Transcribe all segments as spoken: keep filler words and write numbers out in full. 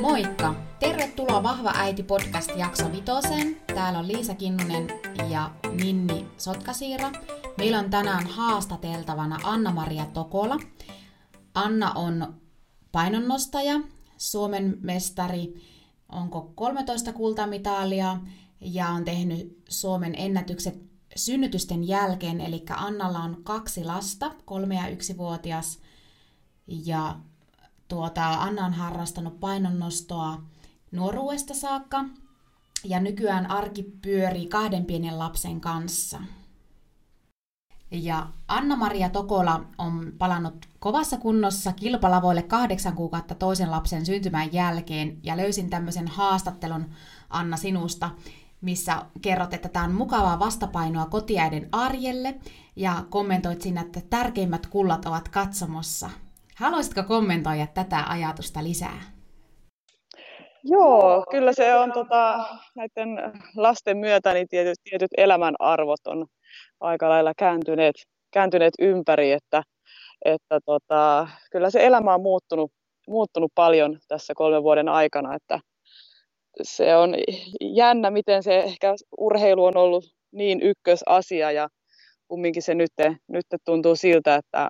Moikka! Tervetuloa Vahva Äiti podcast jakso vitoseen. Täällä on Liisa Kinnunen ja Ninni Sotkasiira. Meillä on tänään haastateltavana Anna-Maria Tokola. Anna on painonnostaja, Suomen mestari, onko kolmetoista kultamitalia ja on tehnyt Suomen ennätykset synnytysten jälkeen. Eli Annalla on kaksi lasta, kolme- ja yksivuotias. Ja tuota, Anna on harrastanut painonnostoa nuoruudesta saakka ja nykyään arki pyörii kahden pienen lapsen kanssa. Ja Anna-Maria Tokola on palannut kovassa kunnossa kilpalavoille kahdeksan kuukautta toisen lapsen syntymän jälkeen ja löysin tämmöisen haastattelun Anna sinusta, missä kerrot, että tämä on mukavaa vastapainoa kotiäiden arjelle ja kommentoit siinä, että tärkeimmät kullat ovat katsomossa. Haluaisitko kommentoida tätä ajatusta lisää? Joo, kyllä se on tota, näiden lasten myötä niin tietyt, tietyt elämänarvot on aika lailla kääntyneet, kääntyneet ympäri, että, että tota, kyllä se elämä on muuttunut, muuttunut paljon tässä kolmen vuoden aikana, että se on jännä, miten se ehkä urheilu on ollut niin ykkösasia ja kumminkin se nyt, nyt tuntuu siltä, että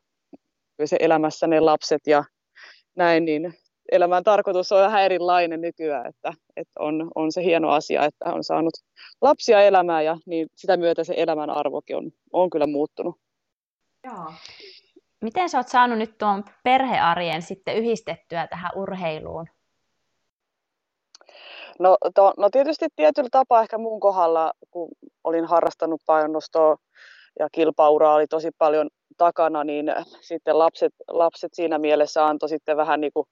se elämässä ne lapset ja näin, niin elämän tarkoitus on vähän erilainen nykyään, että, että on, on se hieno asia, että on saanut lapsia elämään ja niin sitä myötä se elämän arvokin on, on kyllä muuttunut. Joo. Miten sä oot saanut nyt tuon perhearjen sitten yhdistettyä tähän urheiluun? No, to, no tietysti tietyllä tapaa ehkä mun kohdalla, kun olin harrastanut painonnostoa ja kilpauraa oli tosi paljon takana, niin sitten lapset, lapset siinä mielessä antoi sitten vähän niin kuin,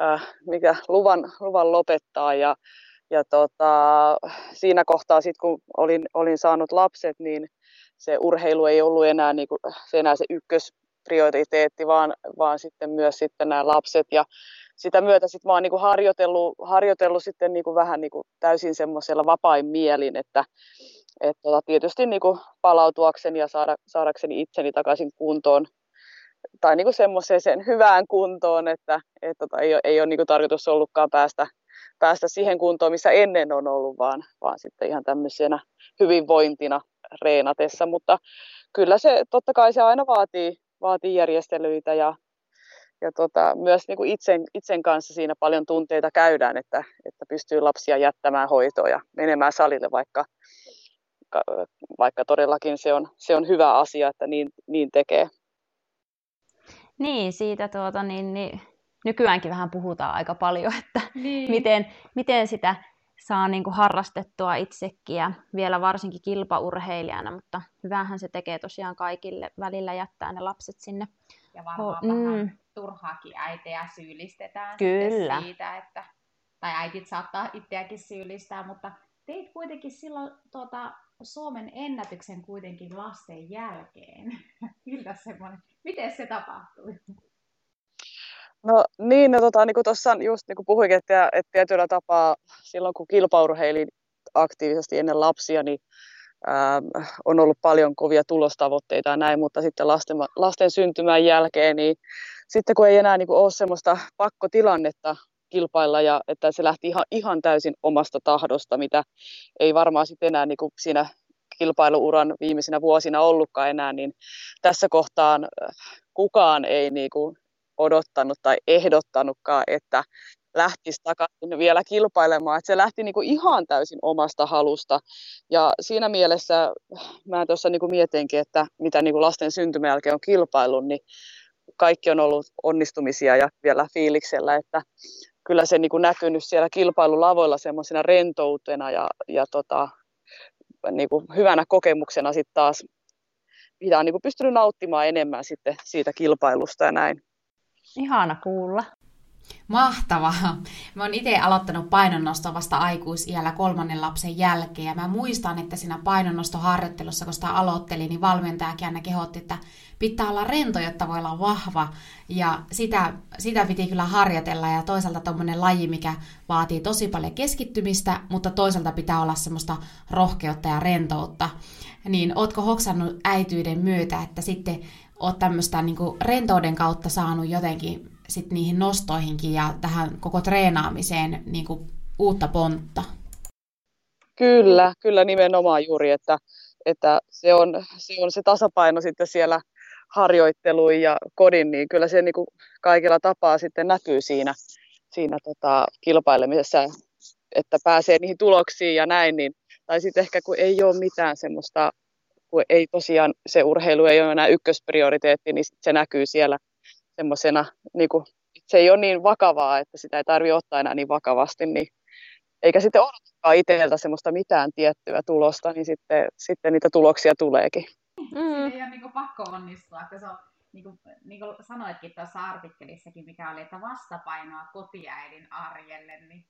äh, mikä, luvan, luvan lopettaa. Ja, ja tota, siinä kohtaa sitten, kun olin, olin saanut lapset, niin se urheilu ei ollut enää, niin kuin, se, enää se ykkösprioriteetti, vaan, vaan sitten myös sitten nämä lapset. Ja sitä myötä sitten mä oon niin kuin harjoitellut, harjoitellut sitten niin kuin vähän niin kuin täysin semmoisella vapain mielin, että Et tota, tietysti niinku palautuakseni ja saada, saadakseni itseni takaisin kuntoon tai niinku semmoiseen hyvään kuntoon, että et tota, ei, ei ole niinku tarkoitus ollutkaan päästä, päästä siihen kuntoon, missä ennen on ollut, vaan, vaan sitten ihan tämmöisenä hyvinvointina reenatessa. Mutta kyllä se totta kai se aina vaatii, vaatii järjestelyitä ja, ja tota, myös niinku itsen, itsen kanssa siinä paljon tunteita käydään, että, että pystyy lapsia jättämään hoitoon ja menemään salille vaikka. Vaikka todellakin se on, se on hyvä asia, että niin, niin tekee. Niin, siitä tuota, niin, niin, nykyäänkin vähän puhutaan aika paljon, että niin. miten, miten sitä saa niin kuin harrastettua itsekin ja vielä varsinkin kilpaurheilijana, mutta hyvähän se tekee tosiaan kaikille välillä jättää ne lapset sinne. Ja varmaan oh, vähän mm. turhaakin äitejä syyllistetään Kyllä. siitä, että, tai äitit saattaa itseäkin syyllistää, mutta teit kuitenkin silloin tuota, Suomen ennätyksen kuitenkin lasten jälkeen. Kyllä semmoinen. Miten se tapahtui? No niin, no, tota, niin kuin tuossa just niin kuin puhuin, että, että tietyllä tapaa silloin kun kilpaurheilin aktiivisesti ennen lapsia, niin ähm, on ollut paljon kovia tulostavoitteita ja näin, mutta sitten lasten, lasten syntymän jälkeen, niin sitten kun ei enää niin kuin ole semmoista pakkotilannetta, kilpailla ja että se lähti ihan, ihan täysin omasta tahdosta, mitä ei varmaan sitten enää niin kuin siinä kilpailuuran viimeisinä vuosina ollutkaan enää, niin tässä kohtaa kukaan ei niin kuin odottanut tai ehdottanutkaan, että lähtisi takaisin vielä kilpailemaan. Että se lähti niin kuin ihan täysin omasta halusta ja siinä mielessä mä tuossa niin kuin mietinkin, että mitä niin kuin lasten syntymän jälkeen on kilpaillut, niin kaikki on ollut onnistumisia ja vielä fiiliksellä, että kyllä se niin kuin näkynyt siellä kilpailulavoilla semmoisena rentoutena ja, ja tota, niin kuin hyvänä kokemuksena sitten taas, mitä on niin kuin pystynyt nauttimaan enemmän sitten siitä kilpailusta ja näin. Ihana kuulla. Mahtavaa. Mä oon itse aloittanut painonnostoa vasta aikuisiällä kolmannen lapsen jälkeen ja mä muistan, että siinä painonnostoharjoittelussa, kun sitä aloittelin, niin valmentajakin aina kehotti, että pitää olla rento, jotta voi olla vahva ja sitä, sitä piti kyllä harjoitella ja toisaalta tommonen laji, mikä vaatii tosi paljon keskittymistä, mutta toisaalta pitää olla semmoista rohkeutta ja rentoutta. Niin ootko hoksannut äityyden myötä, että sitten oot tämmöistä niin kuin rentouden kautta saanut jotenkin sit niihin nostoihinkin ja tähän koko treenaamiseen niin kuin uutta pontta. Kyllä, kyllä nimenomaan juuri, että, että se, on, se on se tasapaino sitten siellä harjoitteluun ja kodin, niin kyllä se niin kuin kaikilla tapaa sitten näkyy siinä, siinä tota kilpailemisessa, että pääsee niihin tuloksiin ja näin, niin, tai sitten ehkä kun ei ole mitään semmoista, kun ei tosiaan se urheilu ei ole enää ykkösprioriteetti, niin se näkyy siellä semmoisena, niin kuin, se ei ole niin vakavaa, että sitä ei tarvitse ottaa enää niin vakavasti, niin eikä sitten odotakaan itseltä semmoista mitään tiettyä tulosta, niin sitten, sitten niitä tuloksia tuleekin. Mm. Ei ole niin kuin pakko onnistua, että se on, niin kuin, niin kuin sanoitkin tuossa artikkelissakin, mikä oli, että vastapainoa kotiäidin arjelle, niin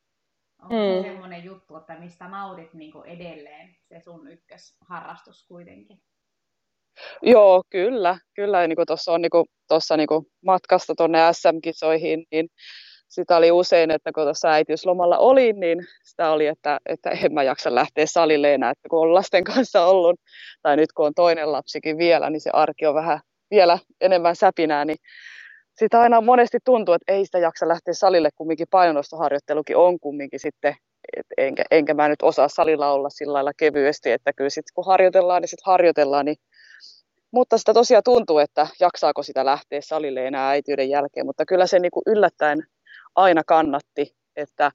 onko mm. se semmoinen juttu, että mistä naudit niin kuin edelleen, se sun ykkösharrastus kuitenkin? Joo, kyllä. Kyllä niin kuin tuossa on niin kuin, tuossa, niin kuin matkasta tuonne S M-kisoihin, niin sitä oli usein, että kun tuossa äitiyslomalla olin, niin sitä oli, että, että en mä jaksa lähteä salille enää, että kun on lasten kanssa ollut, tai nyt kun on toinen lapsikin vielä, niin se arki on vähän vielä enemmän säpinää, niin sitä aina monesti tuntuu, että ei sitä jaksa lähteä salille, kumminkin painonnostoharjoittelukin on kumminkin sitten, et enkä, enkä mä nyt osaa salilla olla sillä lailla kevyesti, että kyllä sitten kun harjoitellaan, niin sitten harjoitellaan, niin mutta sitä tosiaan tuntuu, että jaksaako sitä lähteä salille enää äitiyden jälkeen, mutta kyllä se niin kuin yllättäen aina kannatti, että,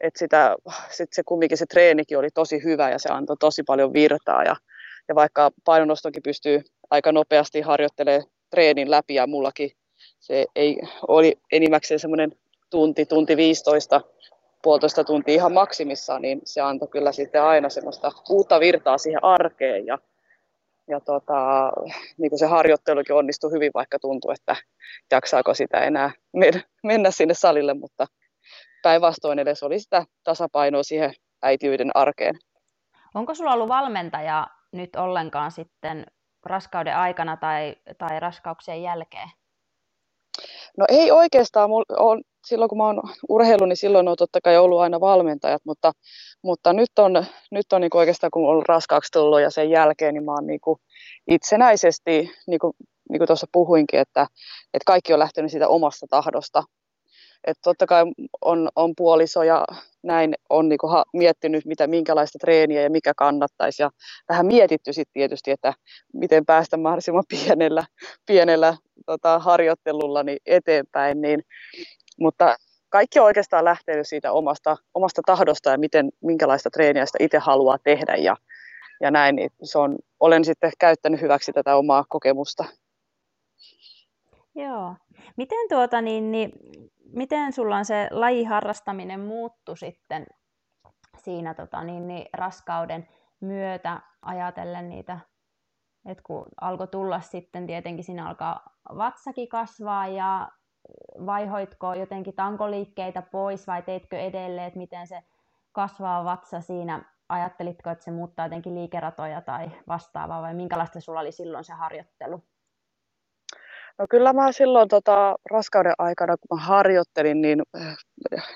että sitä, sit se kumminkin se treenikin oli tosi hyvä ja se antoi tosi paljon virtaa ja, ja vaikka painonnostokin pystyy aika nopeasti harjoittelemaan treenin läpi ja mullakin se ei, oli enimmäkseen semmoinen tunti, tunti viisitoista, puolitoista tuntia ihan maksimissaan, niin se antoi kyllä sitten aina semmoista uutta virtaa siihen arkeen ja Ja tota, niin kuin se harjoittelukin onnistui hyvin, vaikka tuntuu, että jaksaako sitä enää mennä sinne salille, mutta päinvastoin edes oli sitä tasapainoa siihen äitiyden arkeen. Onko sulla ollut valmentaja nyt ollenkaan sitten raskauden aikana tai, tai raskauksien jälkeen? No ei oikeastaan. On, silloin kun mä oon urheillut, niin silloin on totta kai ollut aina valmentajat, mutta, mutta nyt on, nyt on niin oikeastaan kun on raskaaksi tullut ja sen jälkeen, niin mä oon niin itsenäisesti, niin kuin, niin kuin tuossa puhuinkin, että, että kaikki on lähtenyt siitä omasta tahdosta. Että totta kai on, on puoliso ja näin on niin ha, miettinyt, mitä, minkälaista treeniä ja mikä kannattaisi. Ja vähän mietitty sitten tietysti, että miten päästä mahdollisimman pienellä, pienellä tota, harjoittelullani eteenpäin. Niin, mutta kaikki on oikeastaan lähtenyt siitä omasta, omasta tahdosta ja miten, minkälaista treeniä sitä itse haluaa tehdä. Ja, ja näin, niin se on, olen sitten käyttänyt hyväksi tätä omaa kokemusta. Joo. Miten tuota niin... niin... Miten sulla on se lajiharrastaminen muuttui sitten siinä tota, niin, niin, raskauden myötä ajatellen niitä, että kun alkoi tulla sitten tietenkin siinä alkaa vatsakin kasvaa ja vaihoitko jotenkin tankoliikkeitä pois vai teitkö edelleen, että miten se kasvaa vatsa siinä, ajattelitko, että se muuttaa jotenkin liikeratoja tai vastaavaa vai minkälaista sulla oli silloin se harjoittelu? No kyllä mä silloin tota, raskauden aikana, kun mä harjoittelin, niin, äh,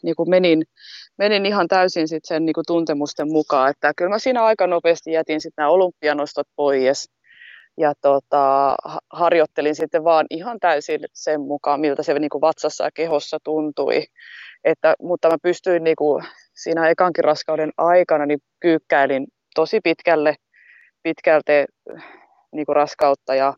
niin kuin menin, menin ihan täysin sit sen niin kuin tuntemusten mukaan. Että kyllä mä siinä aika nopeasti jätin sitten nämä olympianostot pois ja tota, harjoittelin sitten vaan ihan täysin sen mukaan, miltä se niin kuin vatsassa ja kehossa tuntui. Että, mutta mä pystyin niin kuin siinä ekankin raskauden aikana, niin kyykkäilin tosi pitkälle, pitkälti niin kuin raskautta ja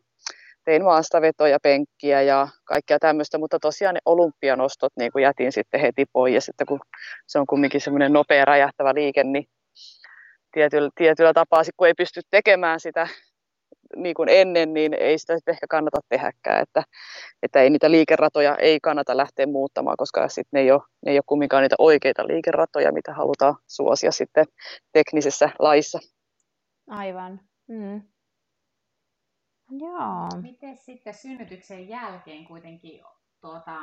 tein maastavetoja, penkkiä ja kaikkea tämmöistä, mutta tosiaan ne olympianostot niin kun jätin sitten heti pois, että kun se on kumminkin semmoinen nopea räjähtävä liike, niin tietyllä, tietyllä tapaa, kun ei pysty tekemään sitä niin kuin ennen, niin ei sitä sitten ehkä kannata tehdäkään, että, että ei niitä liikeratoja ei kannata lähteä muuttamaan, koska sitten ne ei ole, ne ei ole kumminkaan niitä oikeita liikeratoja, mitä halutaan suosia sitten teknisessä lajissa. Aivan. Mm. Joo. Miten sitten synnytyksen jälkeen kuitenkin tuota,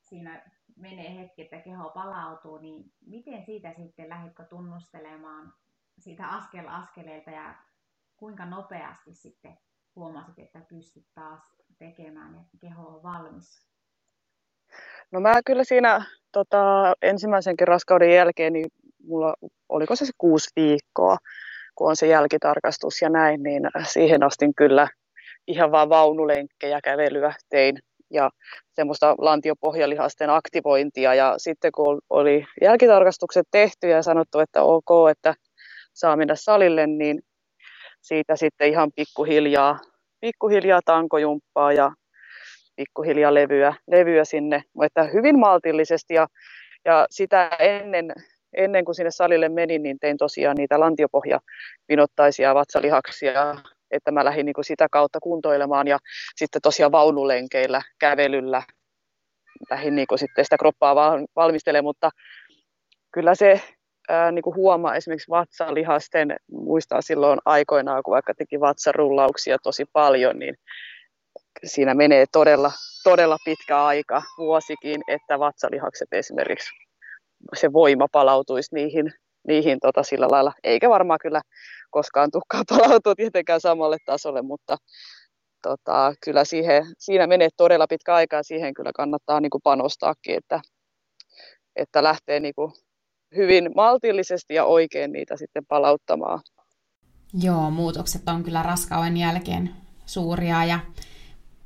siinä menee hetki, että keho palautuu, niin miten siitä sitten lähditkö tunnustelemaan siitä askel askeleelta ja kuinka nopeasti sitten huomasit, että pystyt taas tekemään ja keho on valmis? No mä kyllä siinä tota, ensimmäisenkin raskauden jälkeen, niin mulla oliko se se kuusi viikkoa, kun on se jälkitarkastus ja näin, niin siihen astin kyllä ihan vaan vaunulenkkejä, kävelyä tein ja semmoista lantiopohjalihasten aktivointia. Ja sitten kun oli jälkitarkastukset tehty ja sanottu, että ok, että saa mennä salille, niin siitä sitten ihan pikkuhiljaa, pikkuhiljaa tankojumppaa ja pikkuhiljaa levyä, levyä sinne, mutta hyvin maltillisesti. Ja, ja sitä ennen, ennen kuin sinne salille menin, niin tein tosiaan niitä lantiopohjavinottaisia vatsalihaksia, että mä lähdin niin kuin sitä kautta kuntoilemaan ja sitten tosiaan vaunulenkeillä, kävelyllä lähdin niin kuin sitten sitä kroppaa valmistelemaan, mutta kyllä se ää, niin kuin huomaa esimerkiksi vatsalihasten, muistaa silloin aikoinaan, kun vaikka teki vatsarullauksia tosi paljon, niin siinä menee todella, todella pitkä aika, vuosikin, että vatsalihakset esimerkiksi, se voima palautuisi niihin, niihin tota sillä lailla. Eikä varmaan kyllä koskaan tukkaan palautua tietenkään samalle tasolle, mutta tota, kyllä siihen, siinä menee todella pitkä aikaa, siihen kyllä kannattaa niin kuin panostaakin, että, että lähtee niin kuin hyvin maltillisesti ja oikein niitä sitten palauttamaan. Joo, muutokset on kyllä raskauden jälkeen suuria ja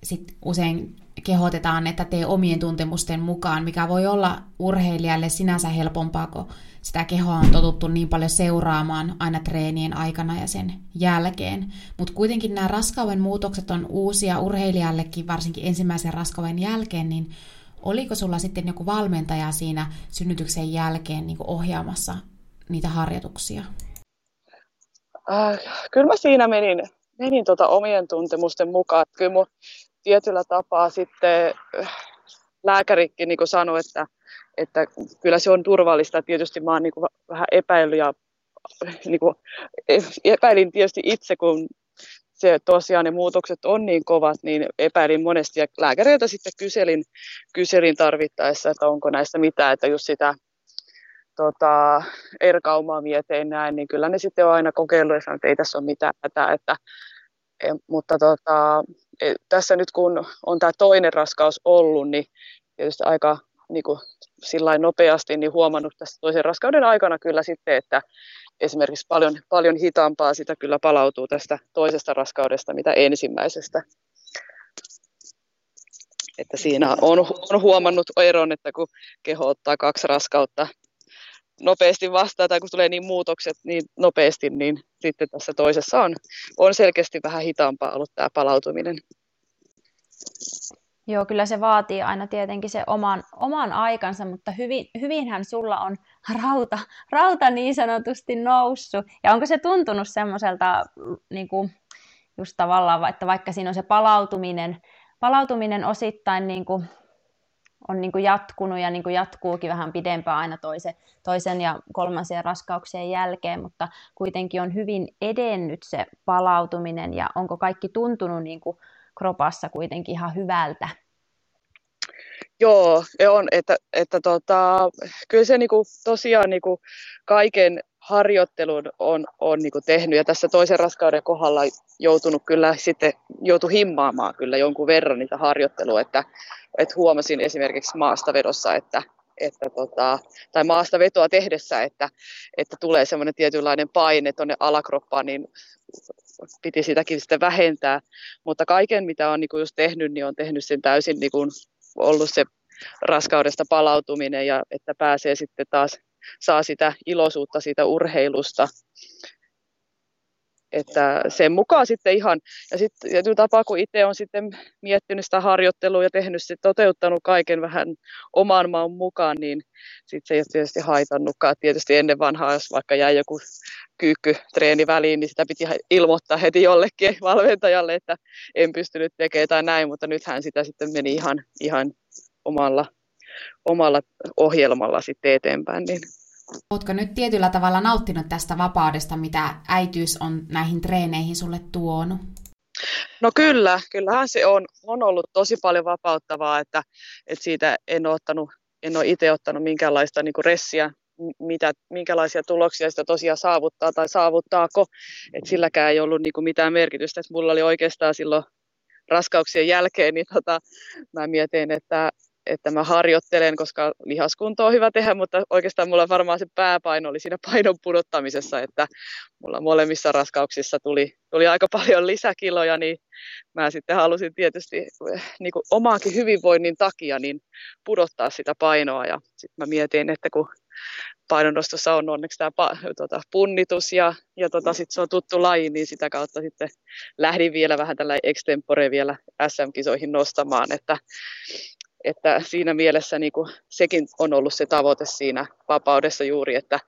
sitten usein kehotetaan, että tee omien tuntemusten mukaan, mikä voi olla urheilijalle sinänsä helpompaa, kun sitä kehoa on totuttu niin paljon seuraamaan aina treenien aikana ja sen jälkeen. Mutta kuitenkin nämä raskauden muutokset on uusia urheilijallekin, varsinkin ensimmäisen raskauden jälkeen, niin oliko sulla sitten joku valmentaja siinä synnytyksen jälkeen niin kuin ohjaamassa niitä harjoituksia? Äh, kyllä mä siinä menin, menin tota omien tuntemusten mukaan. Kyllä mun tietyllä tapaa sitten lääkärikin niin kuin sanoi, että, että kyllä se on turvallista. Tietysti mä oon niin kuin vähän epäillyt ja niin kuin epäilin tietysti itse, kun se tosiaan ne muutokset on niin kovat, niin epäilin monesti. Ja lääkäreiltä sitten kyselin, kyselin tarvittaessa, että onko näistä mitään, että jos sitä tota, erkaumaa mietin näin, niin kyllä ne sitten on aina kokeillut ja sanoi, että ei tässä ole mitään hätää, että E, mutta tota, e, tässä nyt kun on tämä toinen raskaus ollut, niin tietysti aika niin kuin, sillain nopeasti niin huomannut tässä toisen raskauden aikana kyllä sitten, että esimerkiksi paljon, paljon hitaampaa sitä kyllä palautuu tästä toisesta raskaudesta, mitä ensimmäisestä. Että siinä on, on huomannut eron, että kun keho ottaa kaksi raskautta nopeasti vastaan, tai kun tulee niin muutokset niin nopeasti, niin sitten tässä toisessa on, on selkeästi vähän hitaampaa ollut tämä palautuminen. Joo, kyllä se vaatii aina tietenkin se oman, oman aikansa, mutta hyvin, hyvinhän sulla on rauta, rauta niin sanotusti noussut. Ja onko se tuntunut semmoiselta, niin kuin just tavallaan, että vaikka siinä on se palautuminen, palautuminen osittain niin kuin on niin kuin jatkunut ja niin kuin jatkuukin vähän pidempään aina toisen, toisen ja kolmansien raskauksien jälkeen, mutta kuitenkin on hyvin edennyt se palautuminen ja onko kaikki tuntunut niin kuin kropassa kuitenkin ihan hyvältä? Joo, on, että, että tota, kyllä se niin kuin, tosiaan niin kuin kaiken harjoittelun on, on niin kuin tehnyt ja tässä toisen raskauden kohdalla joutunut kyllä sitten, joutui himmaamaan kyllä jonkun verran niitä harjoittelua, että, että huomasin esimerkiksi maastavedossa, että, että tota, tai maastavetoa tehdessä, että, että tulee semmoinen tietynlainen paine tuonne alakroppaan, niin piti sitäkin sitten vähentää, mutta kaiken mitä on niin kuin just tehnyt, niin on tehnyt sen täysin niin kuin ollut se raskaudesta palautuminen ja että pääsee sitten taas saa sitä iloisuutta siitä urheilusta, että sen mukaan sitten ihan, ja sitten tietyllä tapaa, kun itse olen sitten miettinyt sitä harjoittelua ja tehnyt sit, toteuttanut kaiken vähän oman maan mukaan, niin sitten se ei ole tietysti haitannutkaan, tietysti ennen vanhaa, jos vaikka jäi joku kyykkytreeni väliin, niin sitä piti ilmoittaa heti jollekin valmentajalle, että en pystynyt tekemään tai näin, mutta nythän sitä sitten meni ihan, ihan omalla omalla ohjelmalla sitten eteenpäin. Niin. Ootko nyt tietyllä tavalla nauttinut tästä vapaudesta, mitä äityys on näihin treeneihin sulle tuonut? No kyllä, kyllähän se on, on ollut tosi paljon vapauttavaa, että, että siitä en ole, ottanut, en ole itse ottanut minkäänlaista niin kuin ressiä, mitä, minkälaisia tuloksia sitä tosiaan saavuttaa tai saavuttaako, että silläkään ei ollut niin kuin mitään merkitystä, että mulla oli oikeastaan silloin raskauksien jälkeen, niin tota, mä mietin, että että mä harjoittelen, koska lihaskunto on hyvä tehdä, mutta oikeastaan mulla varmaan se pääpaino oli siinä painon pudottamisessa, että mulla molemmissa raskauksissa tuli, tuli aika paljon lisäkiloja, niin mä sitten halusin tietysti niin kuin omaankin hyvinvoinnin takia niin pudottaa sitä painoa, ja sitten mä mietin, että kun painonnostossa on onneksi tämä tuota, punnitus ja, ja tuota, sit se on tuttu laji, niin sitä kautta sitten lähdin vielä vähän tällä extempore vielä S M-kisoihin nostamaan, että, että siinä mielessä niin kuin sekin on ollut se tavoite siinä vapaudessa juuri, että,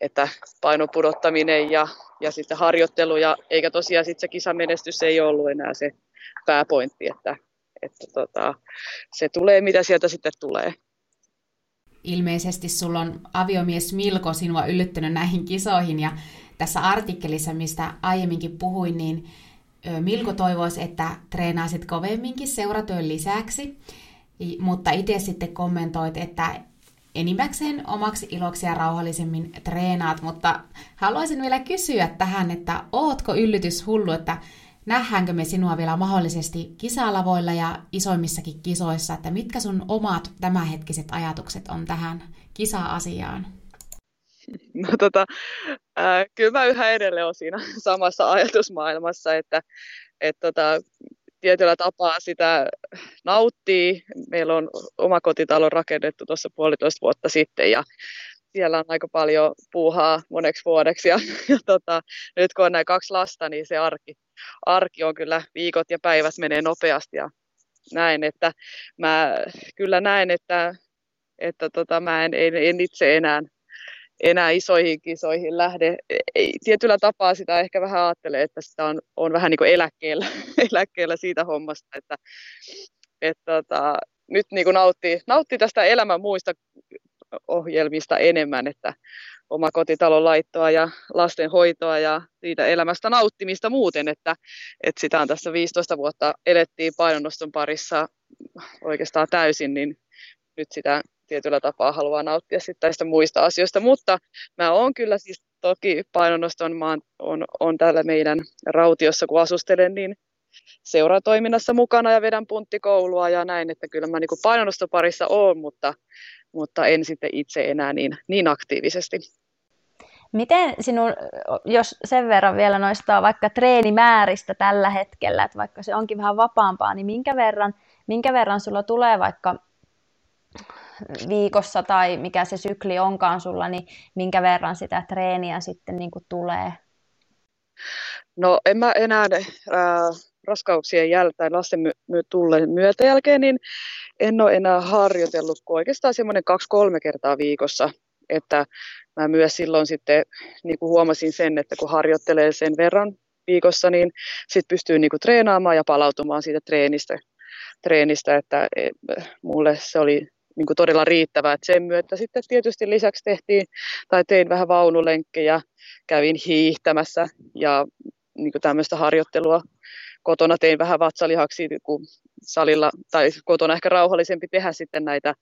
että painon pudottaminen ja, ja sitten harjoittelu, ja eikä tosiaan sitten se kisamenestys ei ollut enää se pääpointti, että, että tuota, se tulee mitä sieltä sitten tulee. Ilmeisesti sulla on aviomies Milko sinua yllyttänyt näihin kisoihin, ja tässä artikkelissa, mistä aiemminkin puhuin, niin Milko toivoisi, että treenaisit kovemminkin seuratyön lisäksi, mutta itse sitten kommentoit, että enimmäkseen omaksi iloksi ja rauhallisemmin treenaat, mutta haluaisin vielä kysyä tähän, että ootko yllytyshullu, että nähdäänkö me sinua vielä mahdollisesti kisalavoilla ja isoimmissakin kisoissa, että mitkä sun omat tämänhetkiset ajatukset on tähän kisa-asiaan? No tota, äh, kyllä mä yhä edelleen olen siinä samassa ajatusmaailmassa, että et, tota, tietyllä tapaa sitä nauttii. Meillä on oma kotitalo rakennettu tuossa puolitoista vuotta sitten, ja siellä on aika paljon puuhaa moneksi vuodeksi, ja, ja tota, nyt kun on näin kaksi lasta, niin se arki, arki on kyllä, viikot ja päivät menee nopeasti ja näin, että mä kyllä näen, että, että tota, mä en, en, en itse enää, enää isoihin kisoihin lähde. Ei, tietyllä tapaa sitä ehkä vähän ajattelee, että sitä on, on vähän niin kuin eläkkeellä, eläkkeellä siitä hommasta, että et, tota, nyt niin kuin nauttii, nauttii tästä elämän muista ohjelmista enemmän, että oma kotitalon laittoa ja lastenhoitoa ja siitä elämästä nauttimista muuten, että, että sitä on tässä viisitoista vuotta elettiin painonnoston parissa oikeastaan täysin, niin nyt sitä tietyllä tapaa haluaa nauttia sitten tästä muista asioista, mutta mä oon kyllä siis toki painonnoston, mä oon, on, on täällä meidän Rautiossa, kun asustelen, niin seuratoiminnassa mukana ja vedän punttikoulua ja näin, että kyllä mä niin kuin painonnostoparissa oon, mutta mutta en sitten itse enää niin, niin aktiivisesti. Miten sinun, jos sen verran vielä noista vaikka treenimääristä tällä hetkellä, että vaikka se onkin vähän vapaampaa, niin minkä verran, minkä verran sulla tulee vaikka viikossa tai mikä se sykli onkaan sulla, niin minkä verran sitä treeniä sitten niin kuin tulee? No en mä enää äh, raskauksien jäl- tai lasten my- my- tulleen myötä jälkeen, niin en ole enää harjoitellut kuin oikeastaan semmoinen kaksi-kolme kertaa viikossa, että mä myös silloin sitten niin kuin huomasin sen, että kun harjoittelee sen verran viikossa, niin sitten pystyy niin kuin treenaamaan ja palautumaan siitä treenistä, treenistä että mulle se oli niin kuin todella riittävää. Et sen myötä sitten tietysti lisäksi tehtiin tai tein vähän vaunulenkkejä, kävin hiihtämässä ja niin kuin tämmöistä harjoittelua. Kotona tein vähän vatsalihaksia, kun salilla, tai kotona ehkä rauhallisempi tehdä sitten näitä,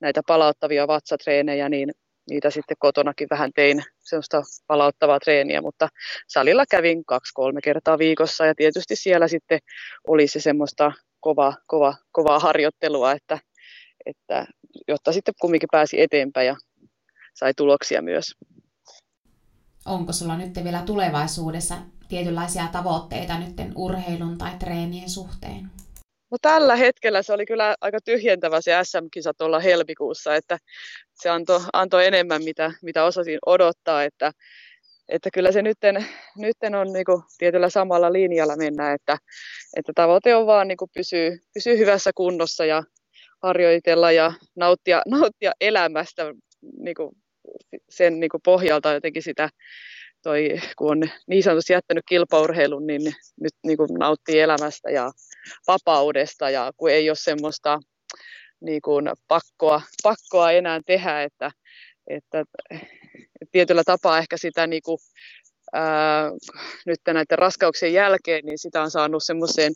näitä palauttavia vatsatreenejä, niin niitä sitten kotonakin vähän tein sellaista palauttavaa treeniä, mutta salilla kävin kaksi-kolme kertaa viikossa ja tietysti siellä sitten oli se semmoista kova, kova, kovaa harjoittelua, että, että, jotta sitten kumminkin pääsi eteenpäin ja sai tuloksia myös. Onko sulla nyt vielä tulevaisuudessa tietynlaisia tavoitteita nytten urheilun tai treenien suhteen? No tällä hetkellä se oli kyllä aika tyhjentävä se S M-kisa tuolla helmikuussa, että se antoi, antoi enemmän, mitä, mitä osasin odottaa, että, että kyllä se nytten, nytten on niinku tietyllä samalla linjalla mennä, että, että tavoite on vaan niinku pysyy, pysyy hyvässä kunnossa ja harjoitella ja nauttia, nauttia elämästä niinku sen niinku pohjalta jotenkin sitä. Toi, kun on niin sanotusti jättänyt kilpaurheilun, niin nyt niin kuin nauttii elämästä ja vapaudesta, ja kun ei ole semmoista niin kuin pakkoa, pakkoa enää tehdä, että, että tietyllä tapaa ehkä sitä niin kuin, ää, nyt näiden raskauksien jälkeen, niin sitä on saanut semmoiseen,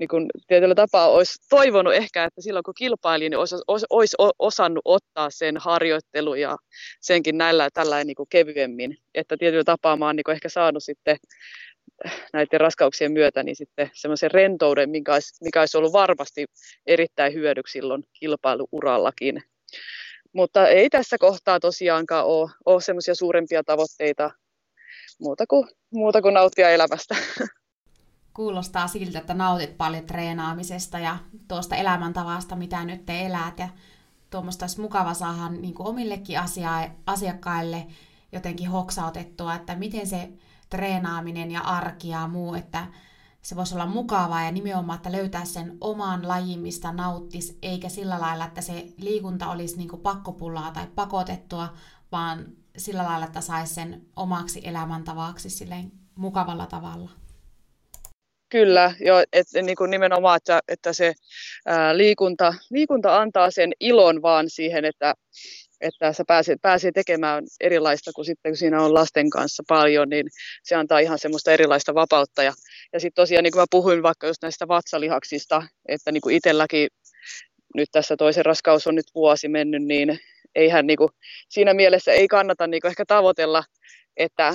niin kuin tietyllä tapaa olisi toivonut ehkä, että silloin kun kilpailin, niin olisi, olisi osannut ottaa sen harjoittelu ja senkin näillä tällainen niin kuin kevyemmin. Että tietyllä tapaa mä oon niin kuin ehkä saanut sitten näiden raskauksien myötä niin sitten semmoisen rentouden, mikä olisi, mikä olisi ollut varmasti erittäin hyödyksi silloin kilpailuurallakin. Mutta ei tässä kohtaa tosiaankaan ole, ole semmoisia suurempia tavoitteita muuta kuin, muuta kuin nauttia elämästä. Kuulostaa siltä, että nautit paljon treenaamisesta ja tuosta elämäntavasta, mitä nyt te elät. Ja tuommoista olisi mukava saada niin kuin omillekin asia- asiakkaille jotenkin hoksautettua, että miten se treenaaminen ja arki ja muu, että se voisi olla mukavaa ja nimenomaan, että löytää sen oman lajin, mistä nauttisi, eikä sillä lailla, että se liikunta olisi niin kuin pakkopullaa tai pakotettua, vaan sillä lailla, että saisi sen omaksi elämäntavaksi silleen mukavalla tavalla. Kyllä, joo, että niin kuin nimenomaan, että, että se ää, liikunta, liikunta antaa sen ilon vaan siihen, että, että sä pääsee, pääsee tekemään erilaista, kun sitten kun siinä on lasten kanssa paljon, niin se antaa ihan semmoista erilaista vapautta. Ja, ja sitten tosiaan, niin kuin mä puhuin vaikka just näistä vatsalihaksista, että niin kuin itselläkin nyt tässä toisen raskaus on nyt vuosi mennyt, niin eihän niin kuin, siinä mielessä ei kannata niin kuin ehkä tavoitella, että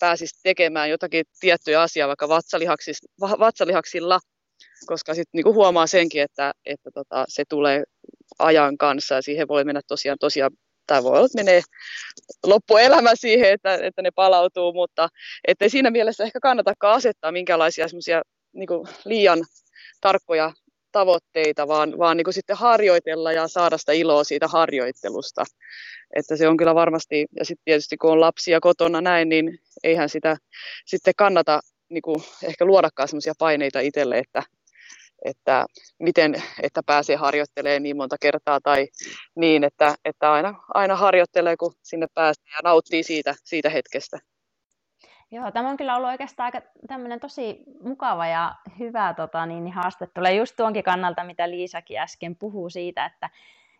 pääsisi tekemään jotakin tiettyä asiaa vaikka vatsalihaksilla, koska sitten niinku huomaa senkin, että, että tota, se tulee ajan kanssa ja siihen voi mennä tosiaan, tosiaan tai voi olla, että menee loppuelämä siihen, että, että ne palautuu, mutta ettei siinä mielessä ehkä kannatakaan asettaa minkälaisia semmoisia niinku liian tarkkoja tavoitteita, vaan, vaan niinku sitten harjoitella ja saada sitä iloa siitä harjoittelusta. Että se on kyllä varmasti, ja sitten tietysti kun on lapsia kotona näin, niin eihän sitä sitten kannata niin kuin ehkä luodakaan semmoisia paineita itselle, että, että miten, että pääsee harjoittelemaan niin monta kertaa tai niin, että, että aina, aina harjoittelee, kun sinne pääsee ja nauttii siitä, siitä hetkestä. Joo, tämä on kyllä ollut oikeastaan aika tämmöinen tosi mukava ja hyvä tota, niin, niin haaste. Tulee just tuonkin kannalta, mitä Liisakin äsken puhui siitä, että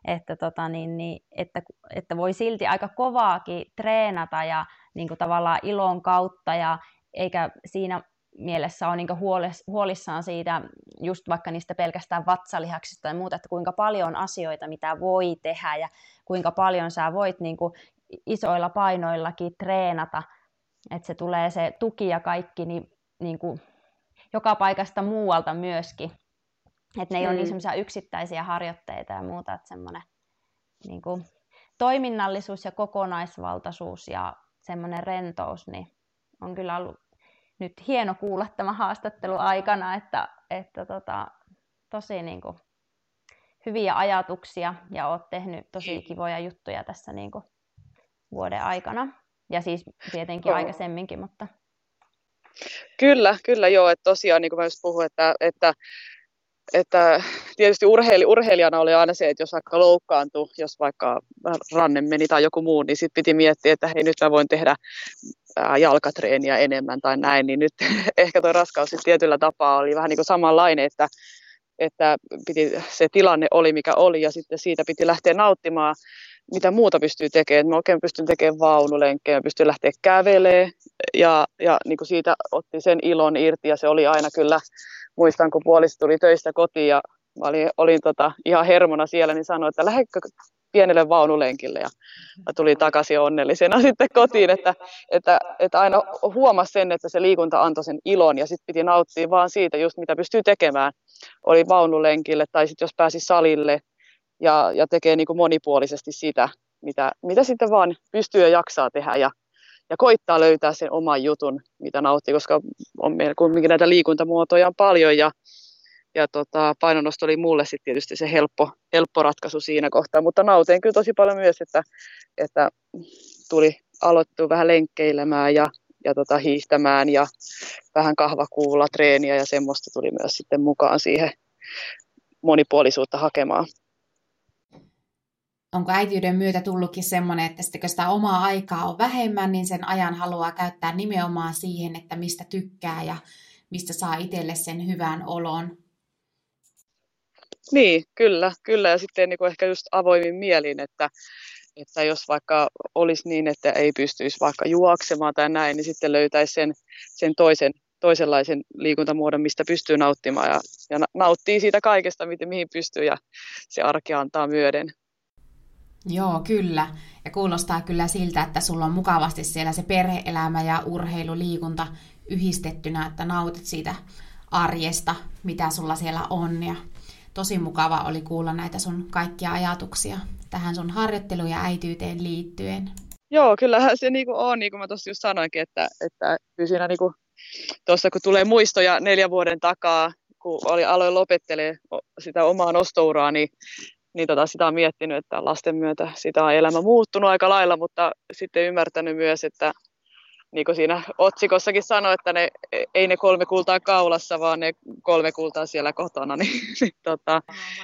Että, tota, niin, niin, että, että voi silti aika kovaakin treenata ja niin kuin tavallaan ilon kautta ja eikä siinä mielessä ole niin kuin huolis, huolissaan siitä just vaikka niistä pelkästään vatsalihaksista tai muuta, että kuinka paljon asioita mitä voi tehdä ja kuinka paljon sä voit niin kuin isoilla painoillakin treenata, että se tulee se tuki ja kaikki niin, niin kuin joka paikasta muualta myöskin. Että ne ei ole niin semmoisia yksittäisiä harjoitteita ja muuta, että semmoinen niin kuin toiminnallisuus ja kokonaisvaltaisuus ja semmoinen rentous, niin on kyllä ollut nyt hieno kuulla tämän haastattelun aikana, että, että tota, tosi niin kuin hyviä ajatuksia ja oot tehnyt tosi kivoja juttuja tässä niin kuin vuoden aikana ja siis tietenkin aikaisemminkin, mutta... Kyllä, kyllä joo, että tosiaan niin kuin mä just puhuin, että... että... Että tietysti urheil, urheilijana oli aina se, että jos vaikka loukkaantui, jos vaikka ranne meni tai joku muu, niin sitten piti miettiä, että hei nyt mä voin tehdä jalkatreeniä enemmän tai näin, niin nyt ehkä tuo raskaus sitten tietyllä tapaa oli vähän niin kuin samanlainen, että, että piti, se tilanne oli mikä oli ja sitten siitä piti lähteä nauttimaan, mitä muuta pystyy tekemään. Mä oikein pystyn tekemään vaunulenkkejä, pystyn lähteä kävelemään ja, ja niin kuin siitä otti sen ilon irti ja se oli aina kyllä. Muistan, kun puoliso tuli töistä kotiin ja mä olin, olin tota, ihan hermona siellä, niin sanoin, että lähdekö pienelle vaunulenkille. Ja mä tulin takaisin onnellisena sitten kotiin, että, että, että aina huomasi sen, että se liikunta antoi sen ilon ja sitten piti nauttia vaan siitä, just mitä pystyy tekemään. Oli vaunulenkille tai sitten jos pääsi salille ja, ja tekee niin kuin monipuolisesti sitä, mitä, mitä sitten vaan pystyy ja jaksaa tehdä. Ja, Ja koittaa löytää sen oman jutun, mitä nauttii, koska on meillä kuitenkin näitä liikuntamuotoja on paljon. Ja, ja tota, painonnosto oli mulle sitten tietysti se helppo, helppo ratkaisu siinä kohtaa. Mutta nautin kyllä tosi paljon myös, että, että tuli aloittua vähän lenkkeilemään ja, ja tota, hiihtämään. Ja vähän kahvakuulla treeniä ja semmoista tuli myös sitten mukaan siihen monipuolisuutta hakemaan. Onko äitiyden myötä tullutkin semmoinen, että sitten kun sitä omaa aikaa on vähemmän, niin sen ajan haluaa käyttää nimenomaan siihen, että mistä tykkää ja mistä saa itselle sen hyvän olon? Niin, kyllä, kyllä. Ja sitten niin kuin ehkä just avoimin mielin, että, että jos vaikka olisi niin, että ei pystyisi vaikka juoksemaan tai näin, niin sitten löytäisi sen, sen toisen, toisenlaisen liikuntamuodon, mistä pystyy nauttimaan ja, ja nauttii siitä kaikesta, mihin pystyy ja se arki antaa myöden. Joo, kyllä. Ja kuulostaa kyllä siltä, että sulla on mukavasti siellä se perhe-elämä ja urheilu, liikunta yhdistettynä, että nautit siitä arjesta, mitä sulla siellä on. Ja tosi mukava oli kuulla näitä sun kaikkia ajatuksia tähän sun harjoitteluun ja äityyteen liittyen. Joo, kyllähän se niin kuin on, niin kuin mä tuossa just sanoinkin, että, että siinä niin kuin, tuossa kun tulee muistoja neljän vuoden takaa, kun oli, aloin lopettelemaan sitä omaa nostouraa, niin, niin tota, sitä on miettinyt, että lasten myötä sitä on elämä muuttunut aika lailla, mutta sitten ymmärtänyt myös, että niin kuin siinä otsikossakin sanoi, että ne, ei ne kolme kultaa kaulassa, vaan ne kolme kultaa siellä kotona. Niin, niin, tota,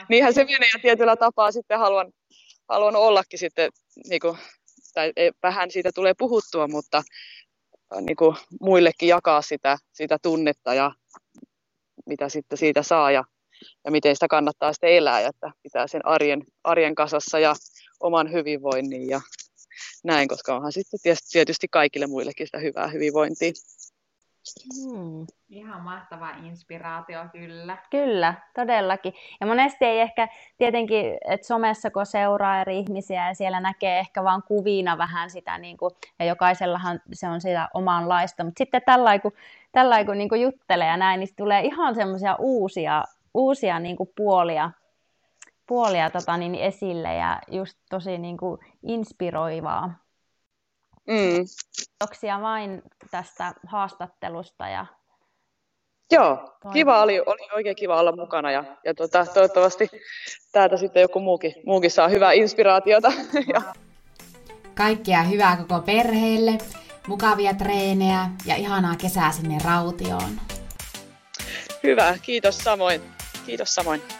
niinhän se menee ja tietyllä tapaa sitten haluan, haluan ollakin sitten, niin kuin, tai vähän siitä tulee puhuttua, mutta niin kuin, muillekin jakaa sitä, sitä tunnetta ja mitä sitten siitä saa ja, ja miten sitä kannattaa sitten elää ja että pitää sen arjen, arjen kasassa ja oman hyvinvoinnin ja näin, koska onhan sitten tietysti kaikille muillekin sitä hyvää hyvinvointia. Hmm. Ihan mahtava inspiraatio, kyllä. Kyllä, todellakin. Ja monesti ei ehkä tietenkin, että somessa kun seuraa eri ihmisiä ja siellä näkee ehkä vaan kuvina vähän sitä, niin kuin, ja jokaisellahan se on sitä omanlaista, mutta sitten tällainen kun, tällain, kun niin kuin juttelee ja näin, niin tulee ihan semmoisia uusia, uusia niin kuin puolia. puolia tota, niin, esille ja just tosi niin kuin, inspiroivaa. Mm. Kiitoksia vain tästä haastattelusta. Ja joo, kiva oli, oli oikein kiva olla mukana ja, ja tuota, toivottavasti täältä sitten joku muukin, muukin saa hyvää inspiraatiota. Kaikkea hyvää koko perheelle, mukavia treenejä ja ihanaa kesää sinne Rautioon. Hyvä, kiitos samoin. Kiitos samoin.